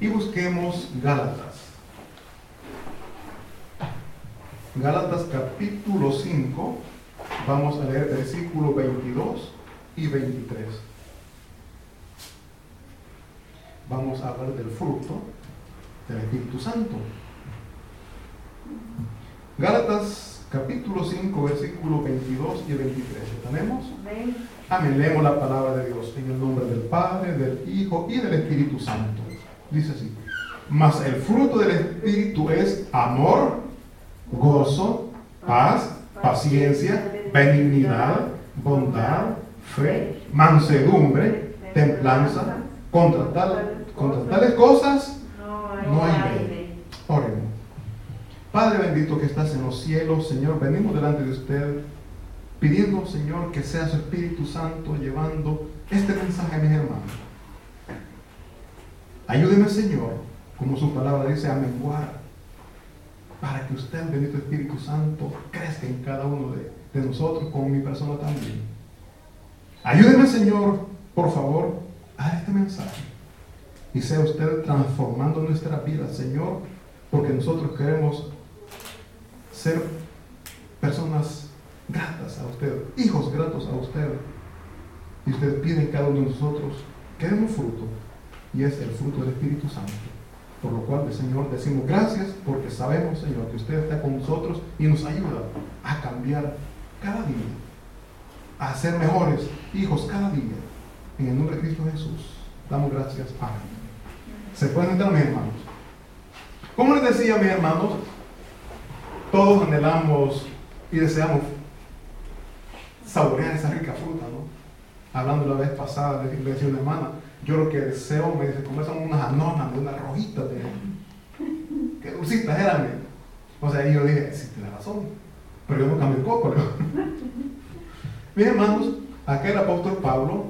y busquemos Gálatas. Gálatas capítulo 5, vamos a leer versículos 22 y 23. Vamos a hablar del fruto del Espíritu Santo. Gálatas capítulo 5, versículos 22 y 23. ¿Lo tenemos? Amén. Leemos la palabra de Dios en el nombre del Padre, del Hijo y del Espíritu Santo. Dice así: mas el fruto del Espíritu es amor, gozo, paz, paciencia, benignidad, bondad, fe, mansedumbre, templanza. Contra tales cosas no hay ley. Oremos. Padre bendito que estás en los cielos, Señor, venimos delante de usted pidiendo, Señor, que sea su Espíritu Santo llevando este mensaje a mis hermanos. Ayúdeme, Señor, como su palabra dice, a menguar, para que usted, bendito Espíritu Santo, crezca en cada uno de nosotros, con mi persona también. Ayúdeme, Señor, por favor, a este mensaje, y sea usted transformando nuestra vida, Señor, porque nosotros queremos ser personas gratas a usted, hijos gratos a usted, y usted pide en cada uno de nosotros que demos fruto, y es el fruto del Espíritu Santo, por lo cual, Señor, decimos gracias, porque sabemos, Señor, que usted está con nosotros y nos ayuda a cambiar cada día, a ser mejores hijos cada día, en el nombre de Cristo Jesús. Damos gracias. Amén. Se pueden entrar, mis hermanos. Como les decía, mis hermanos, todos anhelamos y deseamos saborear esa rica fruta, ¿no? Hablando la vez pasada, le decía una hermana, yo lo que deseo, me dice, comer son unas anonas, unas rojitas, qué dulcitas eran. O sea, y yo dije, sí, tiene razón, pero yo no cambié el coco, ¿no? Mis hermanos, aquel apóstol Pablo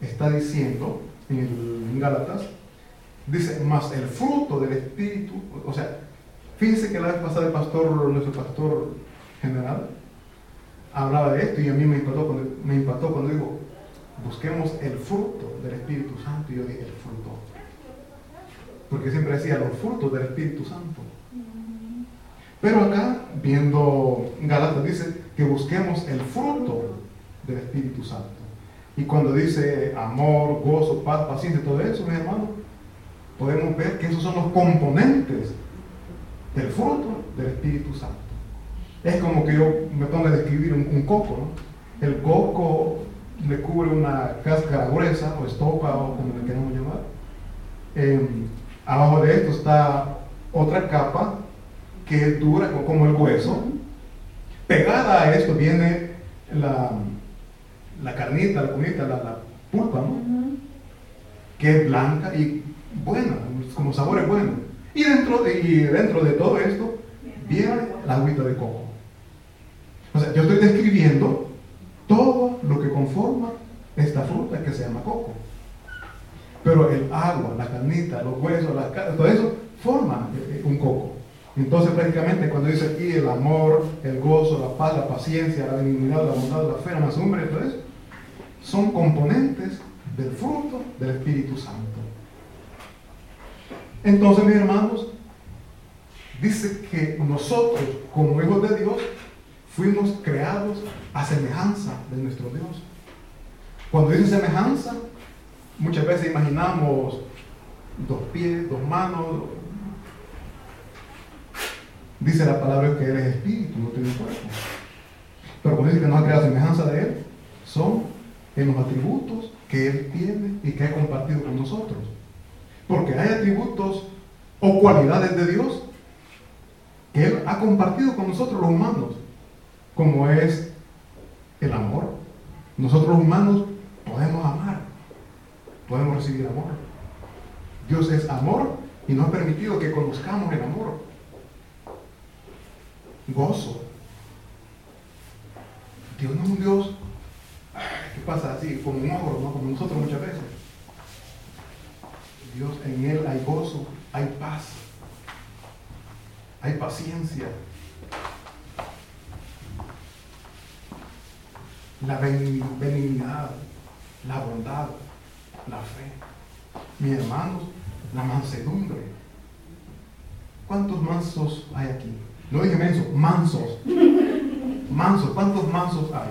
está diciendo en Gálatas, dice, más el fruto del Espíritu, o sea, fíjense que la vez pasada nuestro pastor general hablaba de esto y a mí me impactó cuando digo, busquemos el fruto del Espíritu Santo, y yo dije, el fruto, porque siempre decía, los frutos del Espíritu Santo, pero acá, viendo Gálatas, dice que busquemos el fruto del Espíritu Santo, y cuando dice amor, gozo, paz, paciencia, todo eso, mis hermanos, podemos ver que esos son los componentes del fruto del Espíritu Santo. Es como que yo me pongo a describir un coco, ¿no? El coco le cubre una cáscara gruesa o estopa, o como le queremos llamar. Abajo de esto está otra capa que es dura como el hueso. Pegada a esto viene la carnita, la comida, la pulpa, ¿no? Uh-huh. Que es blanca y buena, como sabor es bueno. Y dentro de todo esto viene la agüita de coco. O sea, yo estoy describiendo todo lo que conforma esta fruta que se llama coco. Pero el agua, la carnita, los huesos, las carnes, todo eso forma un coco. Entonces, prácticamente, cuando dice aquí el amor, el gozo, la paz, la paciencia, la benignidad, la bondad, la fe, la mansedumbre, todo eso, son componentes del fruto del Espíritu Santo. Entonces, mis hermanos, dice que nosotros, como hijos de Dios, fuimos creados a semejanza de nuestro Dios. Cuando dice semejanza, muchas veces imaginamos 2 pies, 2 manos. Dice la palabra que Él es espíritu, no tiene cuerpo. Pero cuando dice que nos ha creado semejanza de Él, son en los atributos que Él tiene y que ha compartido con nosotros. Porque hay atributos o cualidades de Dios que Él ha compartido con nosotros los humanos, como es el amor. Nosotros los humanos podemos amar, podemos recibir amor. Dios es amor y nos ha permitido que conozcamos el amor. Gozo. Dios no es un Dios que pasa así, como un ogro, ¿no? Como nosotros muchas veces. Dios, en Él hay gozo, hay paz, hay paciencia. La benignidad, la bondad, la fe. Mis hermanos, la mansedumbre. ¿Cuántos mansos hay aquí? No dije mensos, mansos. Mansos, ¿cuántos mansos hay?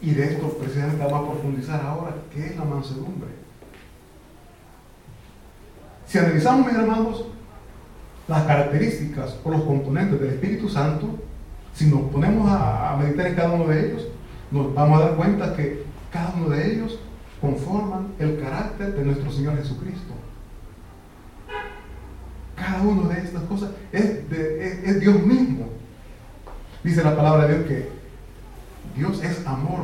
Y de esto precisamente vamos a profundizar ahora. ¿Qué es la mansedumbre? Si analizamos, mis hermanos, las características o los componentes del Espíritu Santo, si nos ponemos a meditar en cada uno de ellos, nos vamos a dar cuenta que cada uno de ellos conforman el carácter de nuestro Señor Jesucristo. Cada uno de estas cosas es Dios mismo. Dice la palabra de Dios que Dios es amor.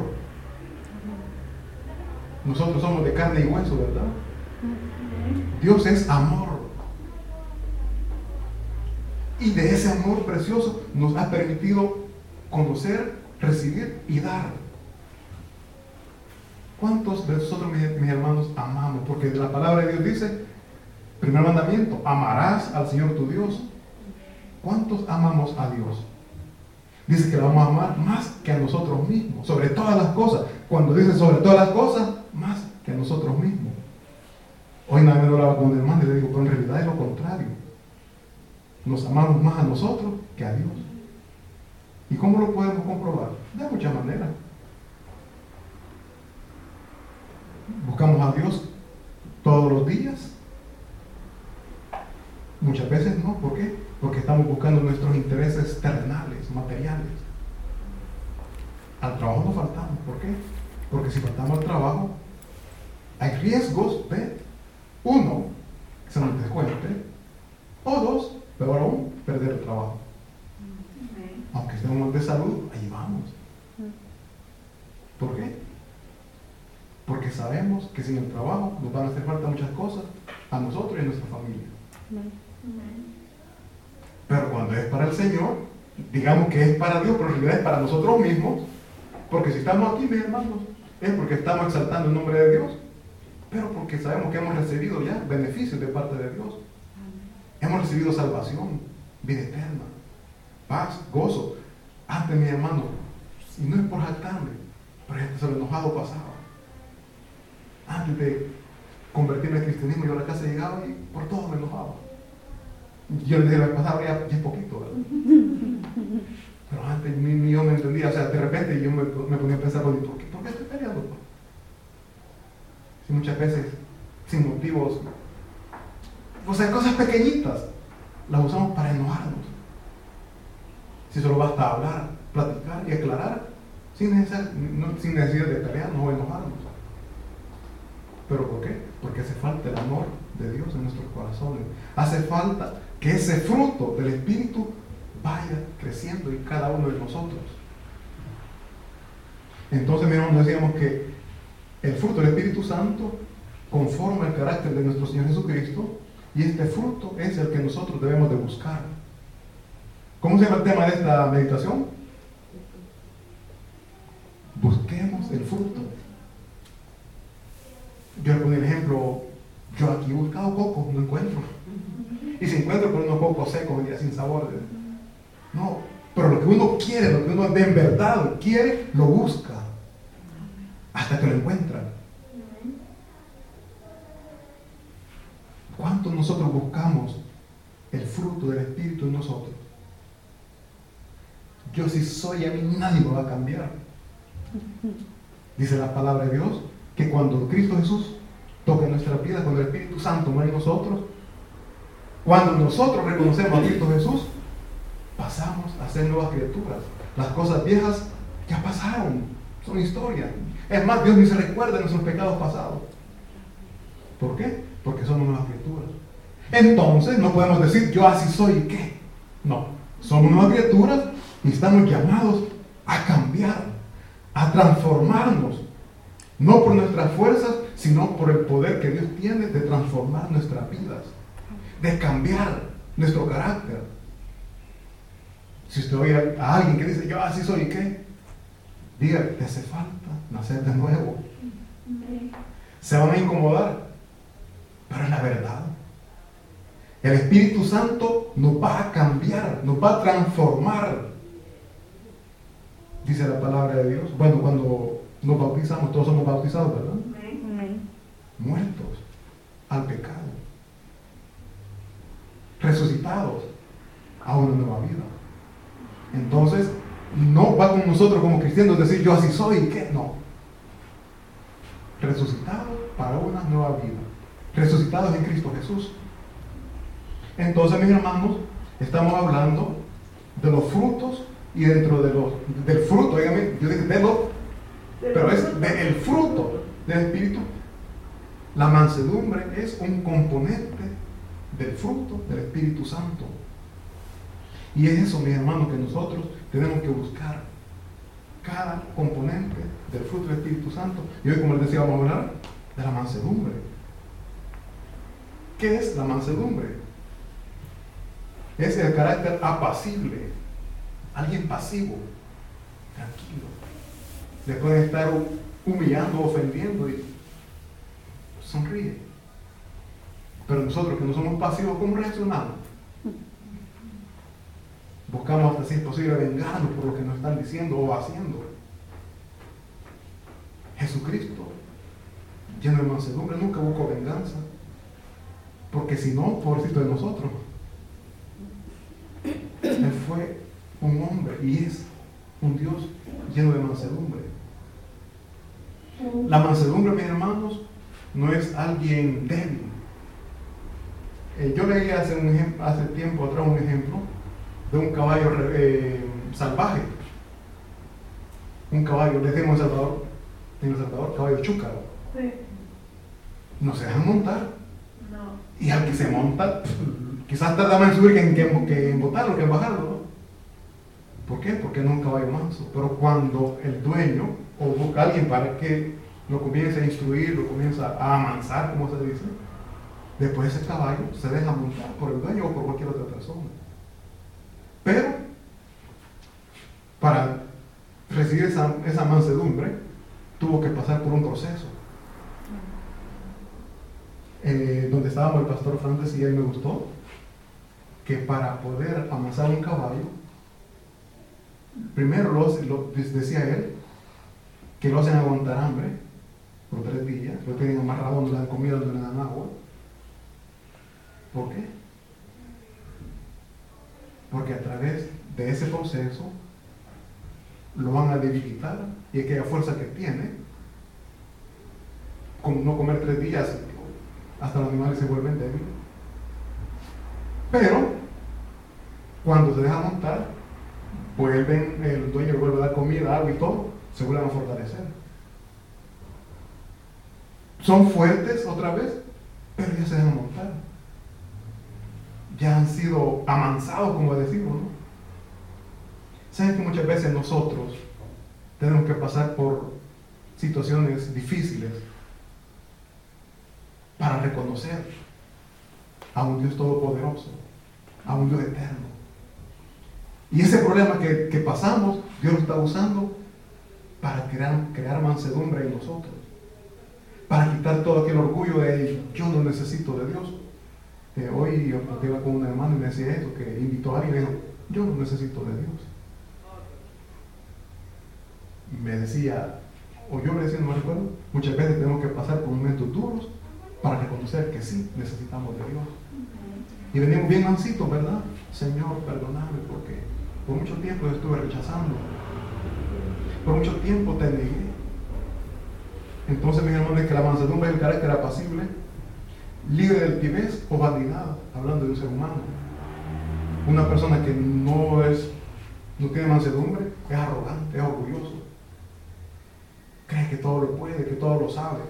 Nosotros somos de carne y hueso, ¿verdad? Dios es amor. Y de ese amor precioso nos ha permitido conocer, recibir y dar. ¿Cuántos de nosotros, mis hermanos, amamos? Porque la palabra de Dios dice, primer mandamiento, amarás al Señor tu Dios. ¿Cuántos amamos a Dios? Dice que la vamos a amar más que a nosotros mismos, sobre todas las cosas. Cuando dice sobre todas las cosas, más que a nosotros mismos. Hoy nadie me hablaba con mi hermano y le digo, pero en realidad es lo contrario. Nos amamos más a nosotros que a Dios. ¿Y cómo lo podemos comprobar? De muchas maneras. Buscamos a Dios todos los días. Muchas veces no, ¿por qué? Porque estamos buscando nuestros intereses terrenales, materiales. Al trabajo no faltamos, ¿por qué? Porque si faltamos al trabajo, hay riesgos de, uno, que se nos descuente, o dos, peor aún, perder el trabajo. Aunque estemos de salud, ahí vamos. ¿Por qué? Porque sabemos que sin el trabajo nos van a hacer falta muchas cosas a nosotros y a nuestra familia. Pero cuando es para el Señor, digamos que es para Dios, pero en realidad es para nosotros mismos. Porque si estamos aquí, mis hermanos, es porque estamos exaltando el nombre de Dios, pero porque sabemos que hemos recibido ya beneficios de parte de Dios. Hemos recibido salvación, vida eterna, paz, gozo. Antes, mi hermano, y no es por jactarme, pero es sobre el enojado pasaba. Antes de convertirme al cristianismo, yo a la casa llegaba y por todo me enojaba. Yo le dije la pasada, ya es poquito, ¿verdad? Pero antes ni yo me entendía. O sea, de repente yo me ponía a pensar, ¿por qué estoy peleando? Y muchas veces, sin motivos. O sea, cosas pequeñitas las usamos para enojarnos. Si solo basta hablar, platicar y aclarar sin necesidad de pelearnos o enojarnos. ¿Pero por qué? Porque hace falta el amor de Dios en nuestros corazones. Hace falta que ese fruto del Espíritu vaya creciendo en cada uno de nosotros. Entonces, mira, nos decíamos que el fruto del Espíritu Santo conforma el carácter de nuestro Señor Jesucristo. Y este fruto es el que nosotros debemos de buscar. ¿Cómo se llama el tema de esta meditación? Busquemos el fruto. Yo le pongo el ejemplo, yo aquí he buscado cocos, no encuentro. Y si encuentro con unos cocos secos y sin sabor, no. Pero lo que uno quiere, lo que uno de verdad quiere, lo busca. Hasta que lo encuentra. ¿Cuánto nosotros buscamos el fruto del Espíritu en nosotros? Yo si soy, a mí nadie me va a cambiar. Dice la palabra de Dios que cuando Cristo Jesús toca nuestra vida, cuando el Espíritu Santo muere en nosotros, cuando nosotros reconocemos a Cristo Jesús, pasamos a ser nuevas criaturas. Las cosas viejas ya pasaron, son historia. Es más, Dios ni se recuerda de nuestros pecados pasados. ¿Por qué? Porque somos nuevas criaturas. Entonces no podemos decir yo así soy y qué. No, somos nuevas criaturas y estamos llamados a cambiar, a transformarnos, no por nuestras fuerzas, sino por el poder que Dios tiene de transformar nuestras vidas, de cambiar nuestro carácter. Si usted oye a alguien que dice yo así soy y qué, diga, te hace falta nacer de nuevo. Se van a incomodar. Pero es la verdad. El Espíritu Santo nos va a cambiar, nos va a transformar. Dice la palabra de Dios. Bueno, cuando nos bautizamos, todos somos bautizados, ¿verdad? Muertos. resucitados a una nueva vida. Entonces, no va con nosotros como cristianos decir yo así soy y qué, no. Resucitados para una nueva vida. Resucitados en Cristo Jesús. Entonces, mis hermanos, estamos hablando de los frutos y dentro de del fruto, dígame, yo dije de los, pero es del fruto del Espíritu. La mansedumbre es un componente del fruto del Espíritu Santo. Y es eso, mis hermanos, que nosotros tenemos que buscar cada componente del fruto del Espíritu Santo. Y hoy, como les decía, vamos a hablar de la mansedumbre. ¿Qué es la mansedumbre? Es el carácter apacible, alguien pasivo, tranquilo. Le pueden estar humillando, ofendiendo y sonríe. Pero nosotros que no somos pasivos, ¿cómo reaccionamos? Buscamos hasta si es posible vengarnos por lo que nos están diciendo o haciendo. Jesucristo, lleno de mansedumbre, nunca buscó venganza, porque si no, pobrecito de nosotros. Él fue un hombre y es un Dios lleno de mansedumbre. La mansedumbre, mis hermanos, no es alguien débil. Yo leí hace tiempo atrás un ejemplo de un caballo salvaje. Un caballo, les digo en El Salvador, caballo chúcaro. Sí. No se dejan montar. No. Y al que se monta, quizás tarda más en subir que en botarlo, que en bajarlo, ¿no? ¿Por qué? Porque no es un caballo manso. Pero cuando el dueño o busca a alguien para que lo comience a instruir, lo comienza a amansar, como se dice, después ese caballo se deja montar por el dueño o por cualquier otra persona. Pero para recibir esa mansedumbre tuvo que pasar por un proceso. Donde estábamos el pastor Fran decía, y me gustó, que para poder amasar un caballo, primero decía él, que lo hacen aguantar hambre por 3 días, lo tienen amarrado, no le dan comida, no le dan agua. ¿Por qué? Porque a través de ese proceso lo van a debilitar y aquella fuerza que tiene, con no comer 3 días, hasta los animales se vuelven débiles. Pero cuando se deja montar, vuelven, el dueño vuelve a dar comida, agua y todo, se vuelven a fortalecer. Son fuertes otra vez, pero ya se dejan montar. Ya han sido amansados, como decimos, ¿no? Saben que muchas veces nosotros tenemos que pasar por situaciones difíciles para reconocer a un Dios todopoderoso, a un Dios eterno. Y ese problema que pasamos, Dios lo está usando para crear mansedumbre en nosotros, para quitar todo aquel orgullo de yo no necesito de Dios. Hoy yo platicaba con una hermana y me decía esto, que invitó a alguien y dijo, yo no necesito de Dios. Me decía, o yo le decía, no me recuerdo, muchas veces tenemos que pasar por momentos duros para reconocer que sí necesitamos de Dios. Y venimos bien mansitos, ¿verdad? Señor, perdóname porque por mucho tiempo yo estuve rechazando. Por mucho tiempo te negué. Entonces, mis hermanos, es que la mansedumbre es el carácter apacible, libre de altivez o vanidad, hablando de un ser humano. Una persona que no tiene mansedumbre es arrogante, es orgulloso. Cree que todo lo puede, que todo lo sabe.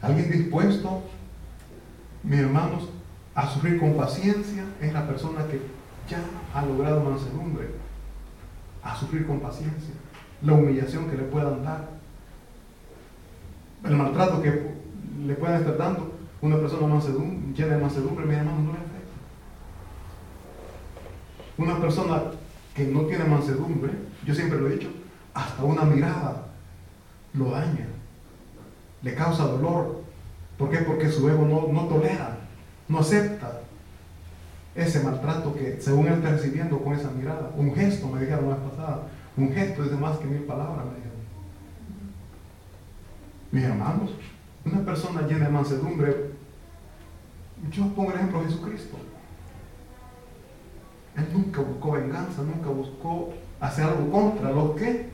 Alguien dispuesto, mis hermanos, a sufrir con paciencia es la persona que ya ha logrado mansedumbre. A sufrir con paciencia la humillación que le puedan dar, el maltrato que le puedan estar dando. Una persona llena de mansedumbre, mis hermanos, no le afecta. Una persona que no tiene mansedumbre, yo siempre lo he dicho, hasta una mirada lo daña, le causa dolor. ¿Por qué? Porque su ego no tolera, no acepta ese maltrato que según él está recibiendo con esa mirada. Un gesto, me dijeron la vez pasada, un gesto es más que 1000 palabras, me dijeron. Mis hermanos, una persona llena de mansedumbre Yo pongo el ejemplo de Jesucristo. Él nunca buscó venganza, nunca buscó hacer algo contra los que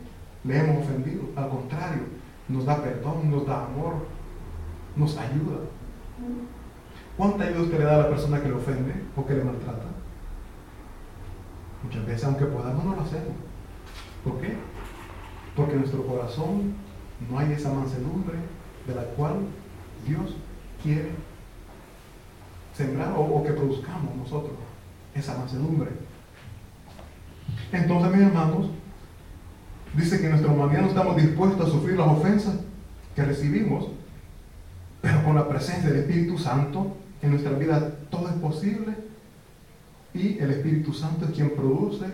le hemos ofendido. Al contrario, nos da perdón, nos da amor, nos ayuda. ¿Cuánta ayuda usted le da a la persona que le ofende o que le maltrata? Muchas veces, aunque podamos, no lo hacemos. ¿Por qué? Porque en nuestro corazón no hay esa mansedumbre de la cual Dios quiere sembrar o que produzcamos nosotros esa mansedumbre. Entonces, mis hermanos, dice que en nuestra humanidad no estamos dispuestos a sufrir las ofensas que recibimos, pero con la presencia del Espíritu Santo en nuestra vida todo es posible, y el Espíritu Santo es quien produce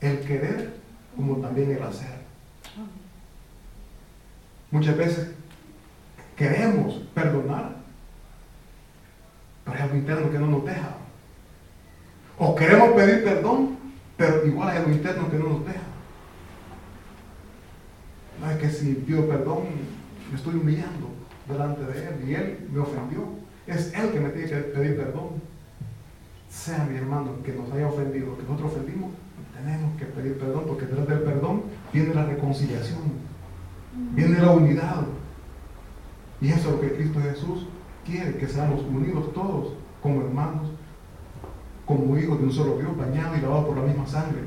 el querer como también el hacer. Muchas veces queremos perdonar, pero hay algo interno que no nos deja. O queremos pedir perdón, pero igual hay algo interno que no nos deja. No es que si pido perdón me estoy humillando delante de Él y Él me ofendió. Es Él que me tiene que pedir perdón. Sea, mi hermano, que nos haya ofendido, que nosotros ofendimos, tenemos que pedir perdón, porque detrás del perdón viene la reconciliación, viene la unidad. Y eso es lo que Cristo Jesús quiere, que seamos unidos todos como hermanos, como hijos de un solo Dios, bañados y lavados por la misma sangre.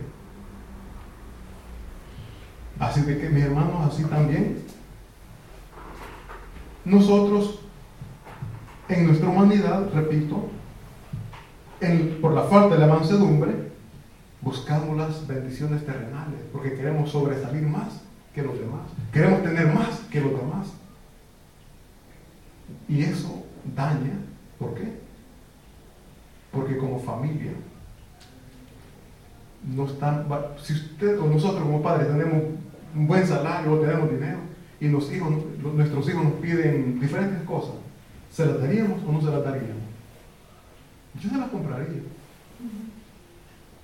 Así de que, mis hermanos, así también nosotros en nuestra humanidad, repito, por la falta de la mansedumbre buscamos las bendiciones terrenales, porque queremos sobresalir más que los demás, queremos tener más que los demás, y eso daña. ¿Por qué? Porque como familia no están, si usted o nosotros como padres tenemos un buen salario o tenemos dinero y los hijos, nuestros hijos nos piden diferentes cosas, ¿se las daríamos o no se las daríamos? Yo se las compraría,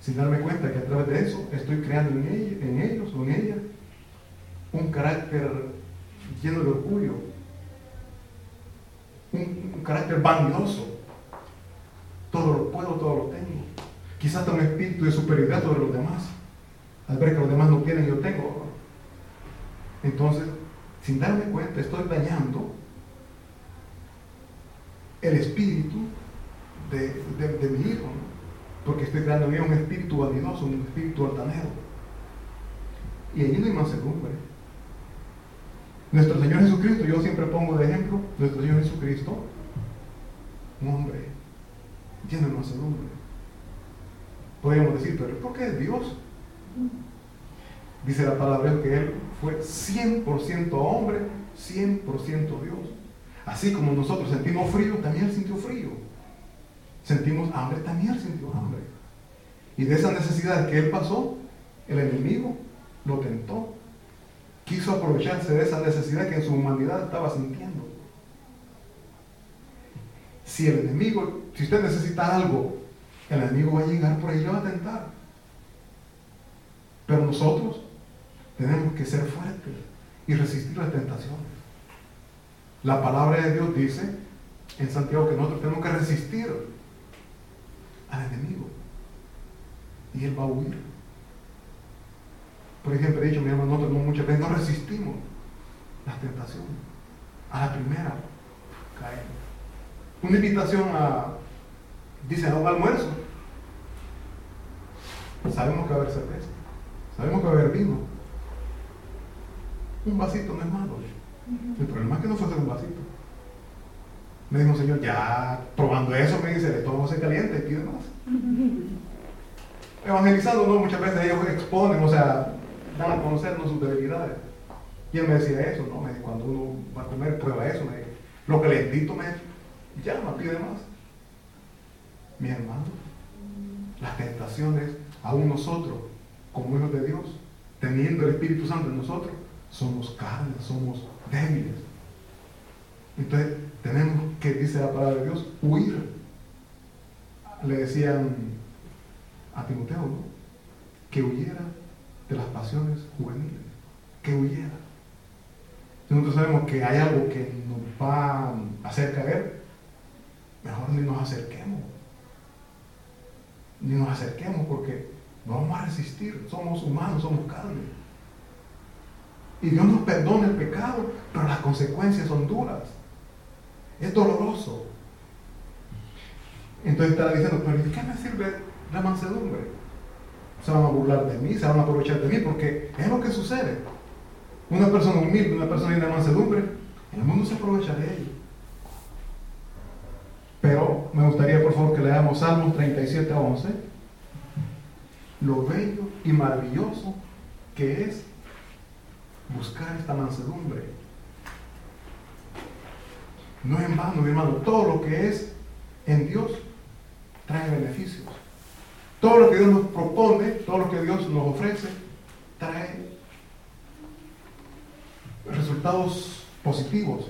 sin darme cuenta que a través de eso estoy creando en ellos o en ella un carácter lleno de orgullo, un carácter vanidoso. Todo lo puedo, todo lo tengo. Quizás hasta un espíritu de superioridad sobre los demás, al ver que los demás no tienen, yo tengo. Entonces, sin darme cuenta, estoy dañando el espíritu de mi hijo, ¿no? Porque estoy creando en él un espíritu vanidoso, un espíritu altanero, y allí no hay mansedumbre. Nuestro Señor Jesucristo, yo siempre pongo de ejemplo, nuestro Señor Jesucristo, un hombre lleno de mansedumbre. Podríamos decir, pero ¿por qué es Dios? Dice la palabra que Él fue 100% hombre, 100% Dios. Así como nosotros sentimos frío, también Él sintió frío. Sentimos hambre, también Él sintió hambre. Y de esa necesidad que Él pasó, el enemigo lo tentó. Quiso aprovecharse de esa necesidad que en su humanidad estaba sintiendo. Si el enemigo, si usted necesita algo, el enemigo va a llegar por ahí y lo va a tentar. Pero nosotros tenemos que ser fuertes y resistir las tentaciones. La palabra de Dios dice en Santiago que nosotros tenemos que resistir al enemigo y él va a huir. Por ejemplo, he dicho, mi hermano, nosotros muchas veces no resistimos las tentaciones. A la primera caemos. Una invitación a un almuerzo, sabemos que va a haber cerveza, sabemos que va a haber vino. Un vasito no es malo. El problema es que no fue hacer un vasito. Me dijo, Señor, ya probando eso, me dice, de todo se calienta y pide más. Evangelizando, no, muchas veces ellos exponen, o sea, dan a conocernos sus debilidades. Y él me decía eso, ¿no? Me dice, cuando uno va a comer, prueba eso. Me dice, lo que le invito, me dice, ya no pide más. Mis hermanos, las tentaciones, aún nosotros, como hijos de Dios, teniendo el Espíritu Santo en nosotros, somos carne, somos débiles. Entonces, tenemos que, dice la palabra de Dios, huir. Le decían a Timoteo, ¿no?, que huyera de las pasiones juveniles, que huyera. Nosotros sabemos que hay algo que nos va a hacer caer, mejor ni nos acerquemos. Ni nos acerquemos porque no vamos a resistir. Somos humanos, somos carne. Y Dios nos perdona el pecado, pero las consecuencias son duras. Es doloroso. Entonces estará diciendo, pero ¿de qué me sirve la mansedumbre? Se van a burlar de mí, se van a aprovechar de mí, porque es lo que sucede. Una persona humilde, una persona llena de mansedumbre, el mundo se aprovecha de ello. Pero me gustaría, por favor, que leamos Salmos 37:11. Lo bello y maravilloso que es buscar esta mansedumbre. No en vano, mi hermano, todo lo que es en Dios trae beneficios. Todo lo que Dios nos propone, todo lo que Dios nos ofrece, trae resultados positivos.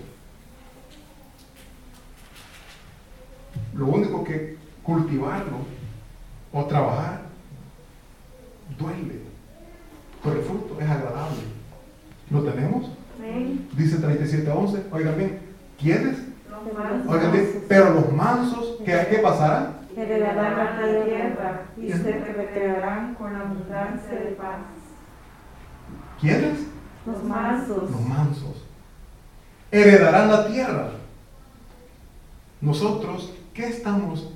Lo único que cultivarlo o trabajar duele, pero el fruto es agradable. ¿Lo tenemos? Sí. Dice 37:11. Oigan bien, ¿quiénes? Los mansos. Oigan bien, pero los mansos, ¿qué pasará? Heredarán la tierra y se recrearán con abundancia de paz. ¿Quiénes? Los mansos. Los mansos. Heredarán la tierra. Nosotros, ¿qué estamos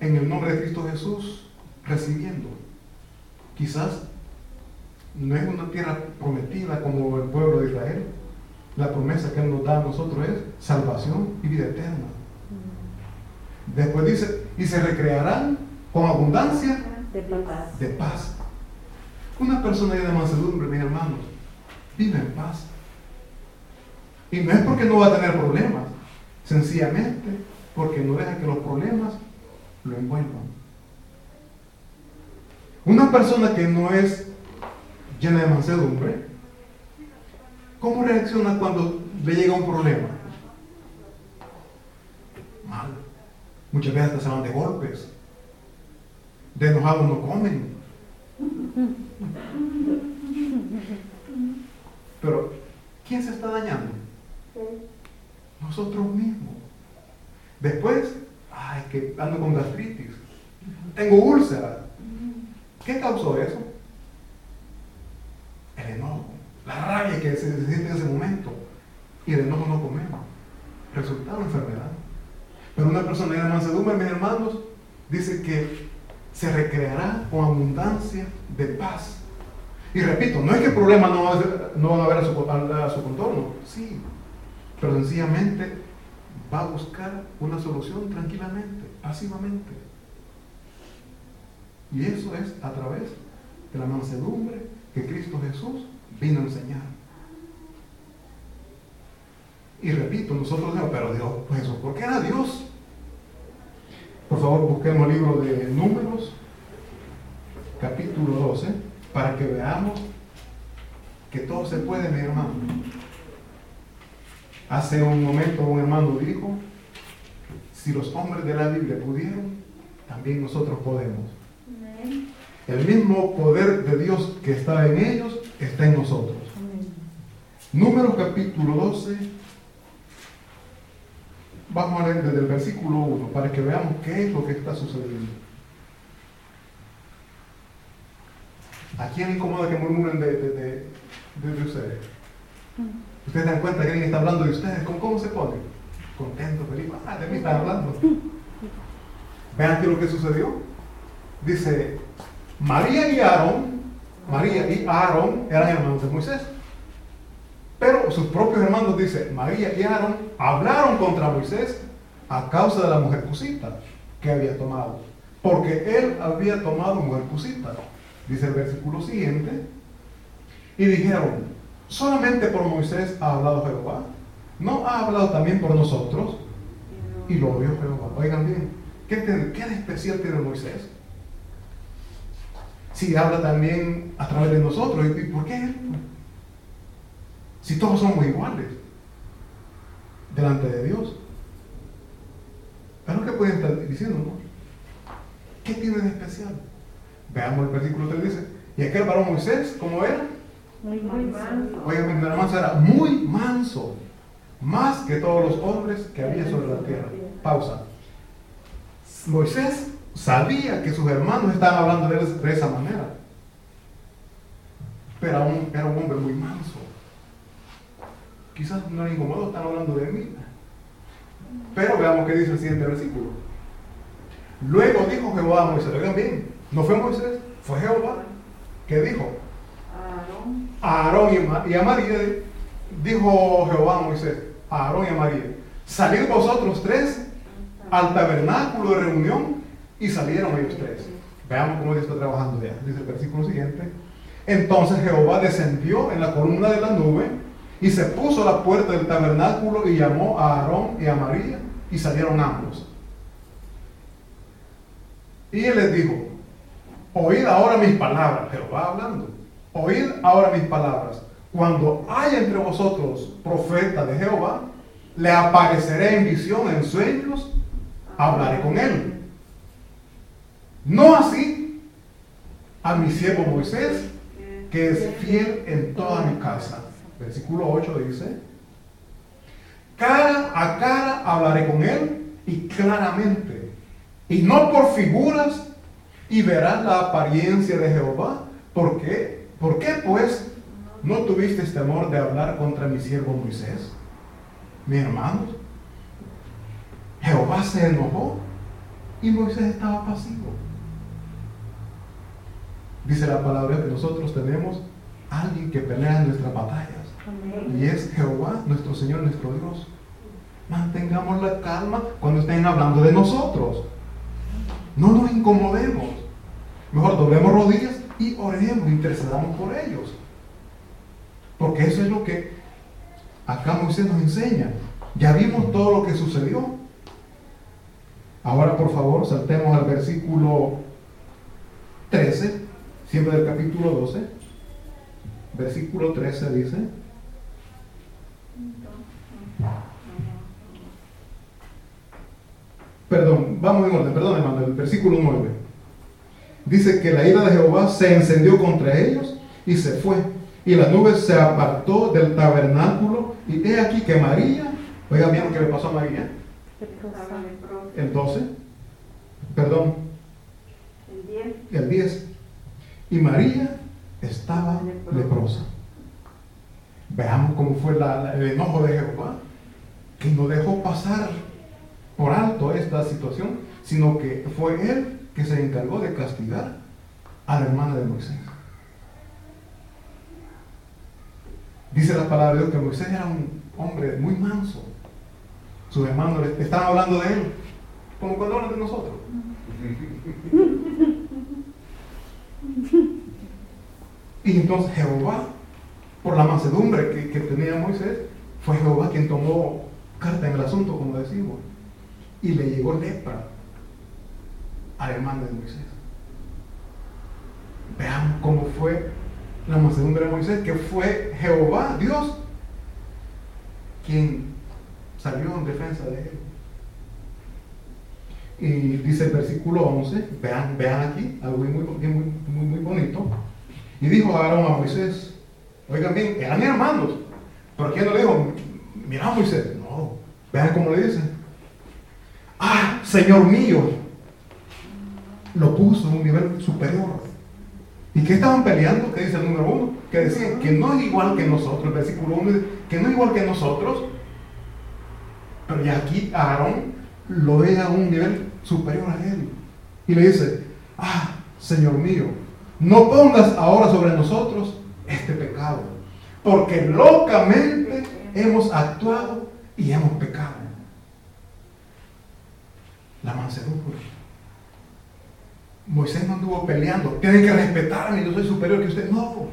en el nombre de Cristo Jesús recibiendo? Quizás no es una tierra prometida como el pueblo de Israel. La promesa que Él nos da a nosotros es salvación y vida eterna. Después dice, y se recrearán con abundancia de paz. Una persona llena de mansedumbre, mis hermanos, vive en paz. Y no es porque no va a tener problemas, sencillamente porque no deja que los problemas lo envuelvan. Una persona que no es llena de mansedumbre, ¿cómo reacciona cuando le llega un problema? Mal. Muchas veces hasta se van de golpes. De enojados no comen. Pero, ¿quién se está dañando? Nosotros mismos. Después, ay, que ando con gastritis. Tengo úlcera. ¿Qué causó eso? El enojo, la rabia que se siente en ese momento. Y el enojo no comemos. Resultado enfermedad. Pero una persona de mansedumbre, mis hermanos, dice que se recreará con abundancia de paz. Y repito, no es que el problema no va a haber a su contorno. Sí, pero sencillamente va a buscar una solución tranquilamente, pasivamente. Y eso es a través de la mansedumbre que Cristo Jesús vino a enseñar. Y repito, nosotros decimos, pero Dios, pues eso, ¿por qué era Dios? Por favor, busquemos el libro de Números, capítulo 12, para que veamos que todo se puede, mi hermano. Hace un momento un hermano dijo, si los hombres de la Biblia pudieron, también nosotros podemos. El mismo poder de Dios que estaba en ellos, está en nosotros. Números capítulo 12, vamos a leer desde el versículo 1 para que veamos qué es lo que está sucediendo. ¿A quién incomoda que murmuren de ustedes? ¿Ustedes dan cuenta que alguien está hablando de ustedes? ¿Cómo se pone? Contento, feliz. Ah, de mí están hablando. Vean qué es lo que sucedió. Dice, María y Aarón eran hermanos de Moisés. Pero sus propios hermanos, dice, María y Aarón hablaron contra Moisés a causa de la mujer cusita que había tomado. Porque él había tomado mujer cusita. Dice el versículo siguiente. Y dijeron, ¿solamente por Moisés ha hablado Jehová? ¿No ha hablado también por nosotros? Y lo oyó Jehová. Oigan bien, ¿qué de especial tiene Moisés? Si habla también a través de nosotros. ¿Y por qué él? Si todos somos iguales delante de Dios, es lo que pueden estar diciendo, ¿no? ¿Qué tiene de especial? Veamos el versículo 3, dice, y aquel varón Moisés, ¿cómo era? Muy manso. Oigan, mi hermano, era muy manso, más que todos los hombres que había sobre la tierra. Pausa. Moisés sabía que sus hermanos estaban hablando de esa manera, pero aún era un hombre muy manso. Quizás no le incomodó, están hablando de mí. Pero veamos qué dice el siguiente versículo. Luego dijo Jehová a Moisés, oigan bien, no fue Moisés, fue Jehová. ¿Qué dijo? A Aarón y a María dijo Jehová a Moisés, a Aarón y a María, salid vosotros tres al tabernáculo de reunión, y salieron ellos tres. Veamos cómo Dios está trabajando ya. Dice el versículo siguiente: entonces Jehová descendió en la columna de la nube y se puso a la puerta del tabernáculo y llamó a Aarón y a María, y salieron ambos. Y él les dijo: oíd ahora mis palabras. Jehová hablando: oíd ahora mis palabras. Cuando haya entre vosotros profeta de Jehová, le apareceré en visión, en sueños, hablaré con él. No así a mi siervo Moisés, que es fiel en toda mi casa. Versículo 8 dice: cara a cara hablaré con él, y claramente, y no por figuras, y verás la apariencia de Jehová. ¿Por qué pues no tuviste temor de hablar contra mi siervo Moisés? Mis hermanos, Jehová se enojó y Moisés estaba pasivo. Dice la palabra que nosotros tenemos a alguien que pelea en nuestras batallas. Amén. Y es Jehová, nuestro Señor, nuestro Dios. Mantengamos la calma cuando estén hablando de nosotros. No nos incomodemos. Mejor doblemos rodillas y oremos, intercedamos por ellos. Porque eso es lo que acá Moisés nos enseña. Ya vimos todo lo que sucedió. Ahora, por favor, saltemos al versículo 13, siempre del capítulo 12. Versículo 13 dice: perdón, vamos en orden, perdón hermano, el versículo 9 dice que la ira de Jehová se encendió contra ellos y se fue, y la nube se apartó del tabernáculo, y he aquí que María, oigan bien lo que le pasó a María, el 12, perdón, el 10, y María estaba leprosa. Veamos cómo fue el enojo de Jehová, que no dejó pasar por alto esta situación, sino que fue él que se encargó de castigar a la hermana de Moisés. Dice la palabra de Dios que Moisés era un hombre muy manso. Sus hermanos estaban hablando de él como cuando hablan de nosotros. Y entonces Jehová, por la mansedumbre que tenía Moisés, fue Jehová quien tomó carta en el asunto, como decimos, y le llegó lepra a la hermana de Moisés. Veamos cómo fue la mansedumbre de Moisés, que fue Jehová, Dios, quien salió en defensa de él. Y dice el versículo 11, vean aquí, algo muy bonito. Y dijo Aarón a Moisés, oigan bien, eran hermanos, pero ¿quién no le dijo? Mira Moisés, no, vean cómo le dice: ah, Señor mío. Lo puso en un nivel superior. ¿Y qué estaban peleando? ¿Qué dice el número 1? Que decían que no es igual que nosotros. El versículo 1 dice que no es igual que nosotros. Pero ya aquí Aarón lo ve a un nivel superior a él. Y le dice: ah, Señor mío, no pongas ahora sobre nosotros este pecado, porque locamente hemos actuado y hemos pecado. La mansedumbre. Moisés no anduvo peleando, tienen que respetarme, yo soy superior que usted. No.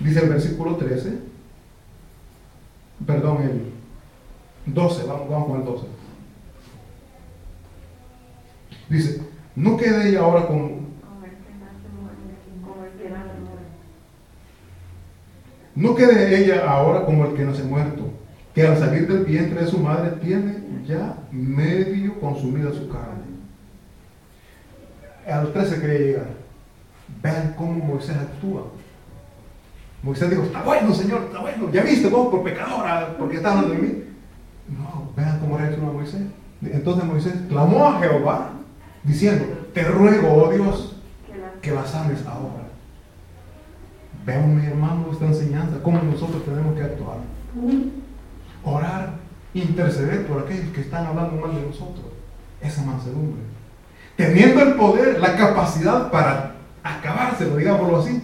Dice el versículo 13, perdón, el 12, vamos con el 12. Dice: no quede ella ahora como el que nace muerto, que al salir del vientre de su madre tiene ya medio consumida su carne. Al 13 quería llegar. Vean cómo Moisés actúa. Moisés dijo: está bueno, Señor, está bueno. Ya viste vos, por pecadora, porque estás hablando de mí. No, vean cómo reacciona Moisés. Entonces Moisés clamó a Jehová diciendo: te ruego, oh Dios, que la sanes ahora. Vean, mi hermano, esta enseñanza, cómo nosotros tenemos que actuar, orar, interceder por aquellos que están hablando mal de nosotros. Esa mansedumbre, teniendo el poder, la capacidad para acabárselo, digámoslo así,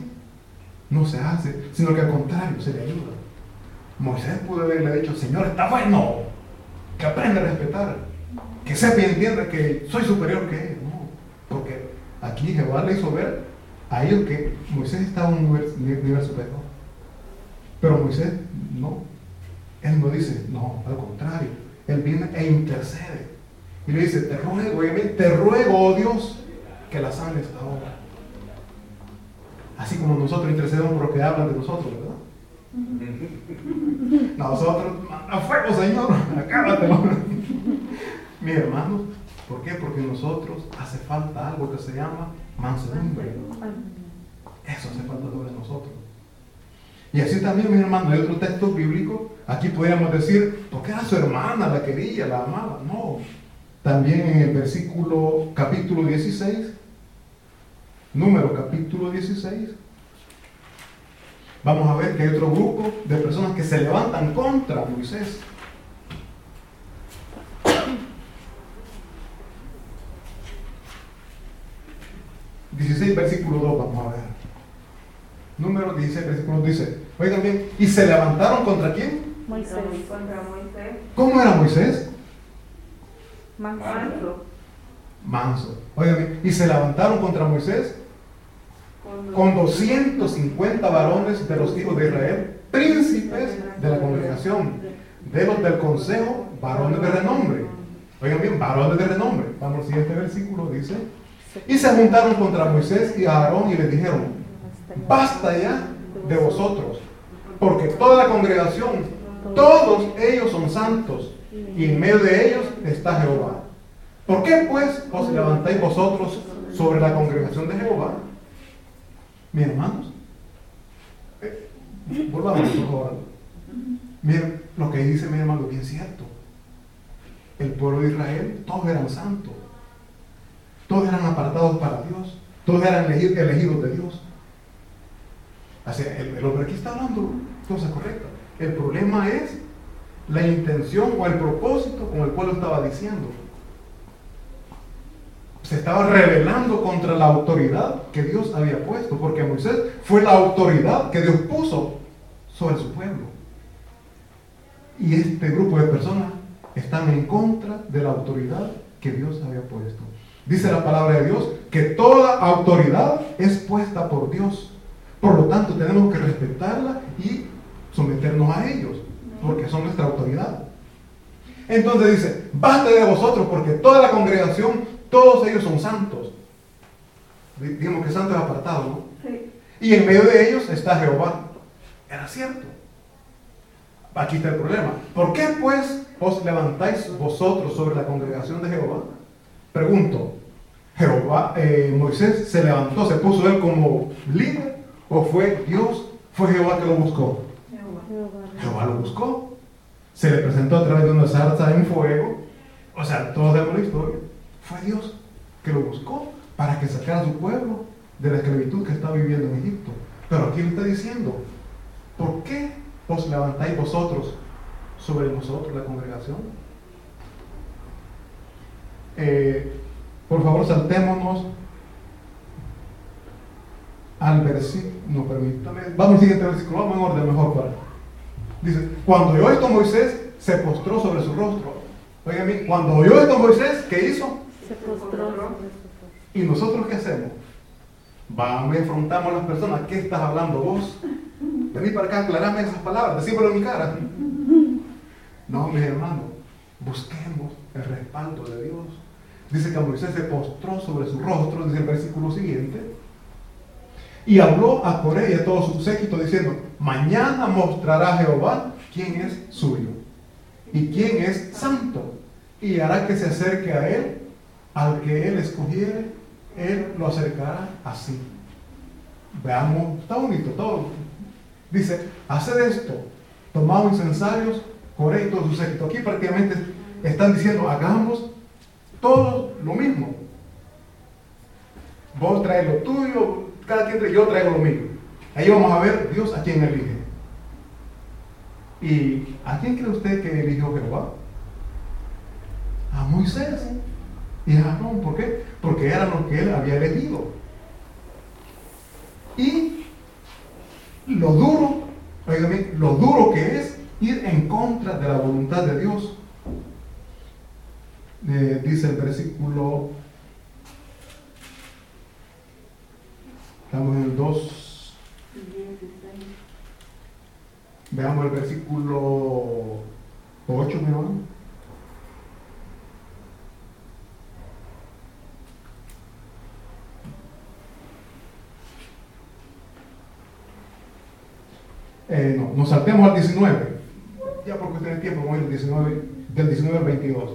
no se hace, sino que al contrario, se le ayuda. Moisés pudo haberle dicho: Señor, está bueno, que aprenda a respetar, que sepa y entienda que soy superior que él. No, porque aquí Jehová le hizo ver a ellos que Moisés estaba en un nivel superior. Pero Moisés no, él no dice, no, al contrario, él viene e intercede y le dice: te ruego, te ruego, oh Dios, que la sanes ahora. Así como nosotros intercedemos por los que hablan de nosotros, ¿verdad? Nosotros, a fuego, Señor, acábatelo. Mi hermano, ¿por qué? Porque nosotros hace falta algo que se llama mansedumbre. Eso hace falta sobre nosotros. Y así también, mi hermano, hay otro texto bíblico. Aquí podríamos decir, porque era su hermana, la quería, la amaba. No, también en el versículo, capítulo 16, Números capítulo 16, vamos a ver que hay otro grupo de personas que se levantan contra Moisés. Versículo 2, vamos a ver. Número 16, versículo 2 dice, oigan bien, ¿y se levantaron contra quién? Moisés. Contra Moisés. ¿Cómo era Moisés? Manso. Oigan bien, ¿y se levantaron contra Moisés? Con 250 varones de los hijos de Israel, príncipes de la congregación, de los del consejo, varones de renombre. Oigan bien, varones de renombre. Vamos al siguiente versículo, dice: y se juntaron contra Moisés y Aarón y les dijeron: basta ya de vosotros, porque toda la congregación, todos ellos son santos, y en medio de ellos está Jehová. ¿Por qué pues os levantáis vosotros sobre la congregación de Jehová? Mis hermanos, volvamos por favor. Miren, lo que dice mi hermano es bien cierto. El pueblo de Israel, todos eran santos. Todos eran apartados para Dios, todos eran elegidos de Dios. Así, el hombre aquí está hablando cosas correctas. El problema es la intención o el propósito con el cual lo estaba diciendo. Se estaba rebelando contra la autoridad que Dios había puesto, porque Moisés fue la autoridad que Dios puso sobre su pueblo. Y este grupo de personas están en contra de la autoridad que Dios había puesto. Dice la palabra de Dios que toda autoridad es puesta por Dios. Por lo tanto, tenemos que respetarla y someternos a ellos, porque son nuestra autoridad. Entonces dice: basta de vosotros, porque toda la congregación, todos ellos son santos. Digamos que santos apartados, ¿no? Sí. Y en medio de ellos está Jehová. Era cierto. Aquí está el problema. ¿Por qué pues os levantáis vosotros sobre la congregación de Jehová? Pregunto, Jehová, Moisés se levantó, se puso él como líder, ¿o fue Dios, fue Jehová que lo buscó? Jehová lo buscó, se le presentó a través de una zarza en fuego. O sea, todos sabemos la historia. Fue Dios que lo buscó para que sacara a su pueblo de la esclavitud que estaba viviendo en Egipto. Pero aquí le está diciendo: ¿por qué os levantáis vosotros sobre nosotros, la congregación? Por favor, saltémonos al versículo. No, permítame. Vamos al siguiente versículo. Vamos en orden mejor para. Dice: cuando oyó esto Moisés, se postró sobre su rostro. Oigan bien, cuando oyó esto Moisés, ¿qué hizo? Se postró. ¿Y nosotros qué hacemos? Vamos y afrontamos a las personas. ¿Qué estás hablando vos? Vení para acá, aclarame esas palabras, decímelo en mi cara. No, mis hermanos, busquemos el respaldo de Dios. Dice que Moisés se postró sobre su rostro, dice el versículo siguiente, y habló a Coré y a todo su séquito diciendo: mañana mostrará Jehová quién es suyo y quién es santo, y hará que se acerque a él. Al que él escogiere, él lo acercará así. Veamos, está bonito todo. Dice: haced esto, tomad incensarios, Coré y todo su séquito. Aquí prácticamente están diciendo, hagamos todos lo mismo. Vos traes lo tuyo, cada quien trae, yo traigo lo mío. Ahí vamos a ver Dios a quién elige. ¿Y a quién cree usted que eligió Jehová? A Moisés y a Aarón. ¿Por qué? Porque eran los que él había elegido. Y lo duro, oigan, lo duro que es ir en contra de la voluntad de Dios. Dice el versículo, estamos en el 2, veamos el versículo 8, mi hermano. No, nos saltemos al 19, ya porque usted tiene tiempo, vamos a ir al 19, del 19 al 22.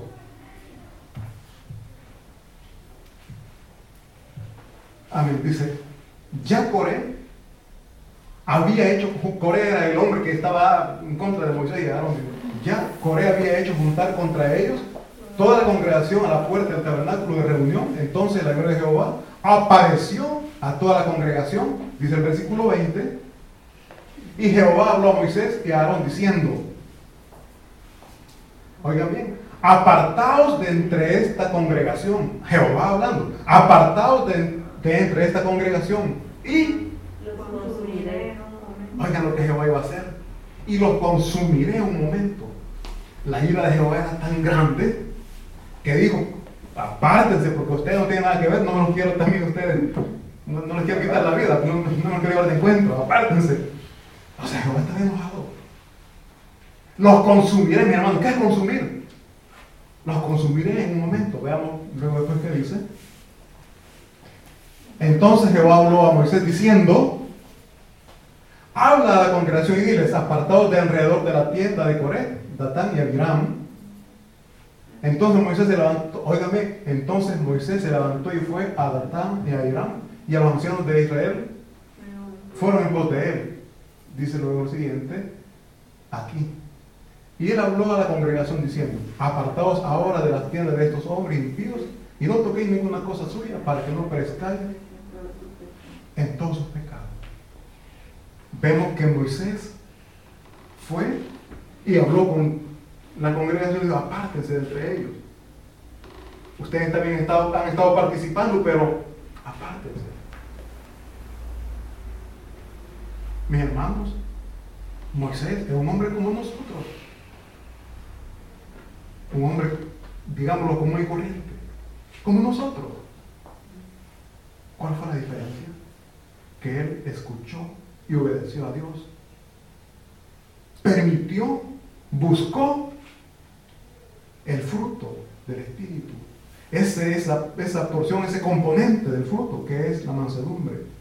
Amén. Dice, ya Coré había hecho, Coré era el hombre que estaba en contra de Moisés y Aarón, ya Coré había hecho juntar contra ellos toda la congregación a la puerta del tabernáculo de reunión. Entonces la gloria de Jehová apareció a toda la congregación, dice el versículo 20, y Jehová habló a Moisés y a Aarón diciendo, oigan bien, apartaos de entre esta congregación, Jehová hablando, apartaos de entre esta congregación y los consumiré en un momento. Oigan lo que Jehová iba a hacer, y los consumiré en un momento. La ira de Jehová era tan grande que dijo, apártense porque ustedes no tienen nada que ver, no me los quiero también ustedes, no les quiero quitar la vida, no los quiero llevar de encuentro, apártense. O sea, Jehová está enojado. Los consumiré, mi hermano. ¿Qué es consumir? Los consumiré en un momento. Veamos luego después qué dice. Entonces Jehová habló a Moisés diciendo, habla a la congregación y diles, apartados de alrededor de la tienda de Coré, Datán y Abiram. Entonces Moisés se levantó, óigame, entonces Moisés se levantó y fue a Datán y a Abiram y a los ancianos de Israel. Fueron en pos de él. Dice luego lo siguiente, aquí. Y él habló a la congregación diciendo, apartaos ahora de las tiendas de estos hombres impíos y no toquéis ninguna cosa suya para que no perezcáis en todos sus pecados. Vemos que Moisés fue y habló con la congregación y dijo, apártense de entre ellos. Ustedes también han estado participando, pero apártense. Mis hermanos, Moisés es un hombre como nosotros, un hombre, digámoslo, común y corriente, como nosotros. ¿Cuál fue la diferencia? Que él escuchó y obedeció a Dios, permitió, buscó el fruto del Espíritu. Esa porción, ese componente del fruto que es la mansedumbre.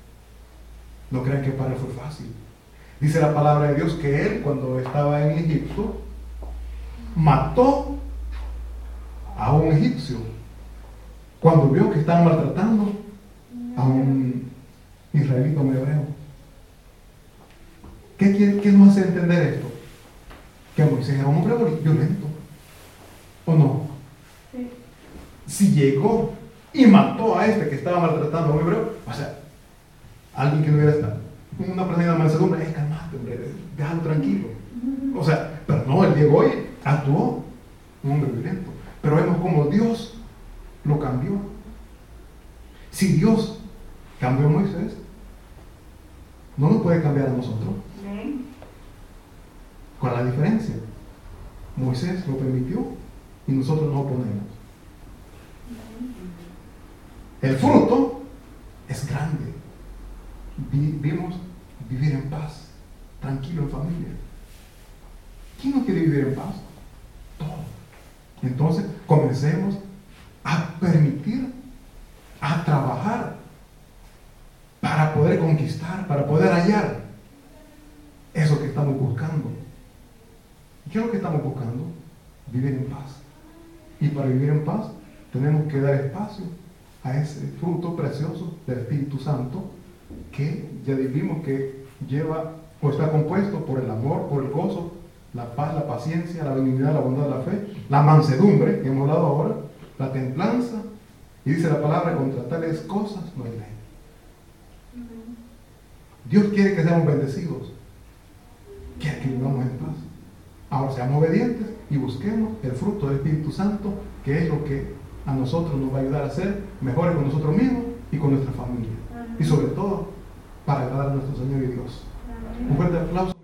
No crean que para él fue fácil. Dice la palabra de Dios que él, cuando estaba en Egipto, mató a un egipcio cuando vio que estaban maltratando a un israelita, un hebreo. ¿Qué nos hace entender esto? Que Moisés era un hombre violento, ¿o no? Sí. Si llegó y mató a este que estaba maltratando a un hebreo, o sea, alguien que no hubiera estado, una persona de mansedumbre, es calmante, hombre, déjalo tranquilo. O sea, pero no, él llegó y actuó, un hombre violento. Pero vemos como Dios lo cambió. Si Dios cambió a Moisés, no nos puede cambiar a nosotros. Con la diferencia, Moisés lo permitió y nosotros nos oponemos. El fruto es grande. Vimos vivir en paz, tranquilo en familia. ¿Quién no quiere vivir en paz? Todo. Entonces comencemos a permitir, a trabajar para poder conquistar, para poder hallar eso que estamos buscando. ¿Qué es lo que estamos buscando? Vivir en paz. Y para vivir en paz tenemos que dar espacio a ese fruto precioso del Espíritu Santo, que ya dijimos que lleva o está compuesto por el amor, por el gozo, la paz, la paciencia, la benignidad, la bondad, la fe, la mansedumbre, que hemos hablado ahora, la templanza, y dice la palabra, contra tales cosas no hay ley. Dios quiere que seamos bendecidos, quiere que vivamos en paz. Ahora seamos obedientes y busquemos el fruto del Espíritu Santo, que es lo que a nosotros nos va a ayudar a ser mejores con nosotros mismos y con nuestra familia, y sobre todo para agradar a nuestro Señor y Dios. Un fuerte aplauso.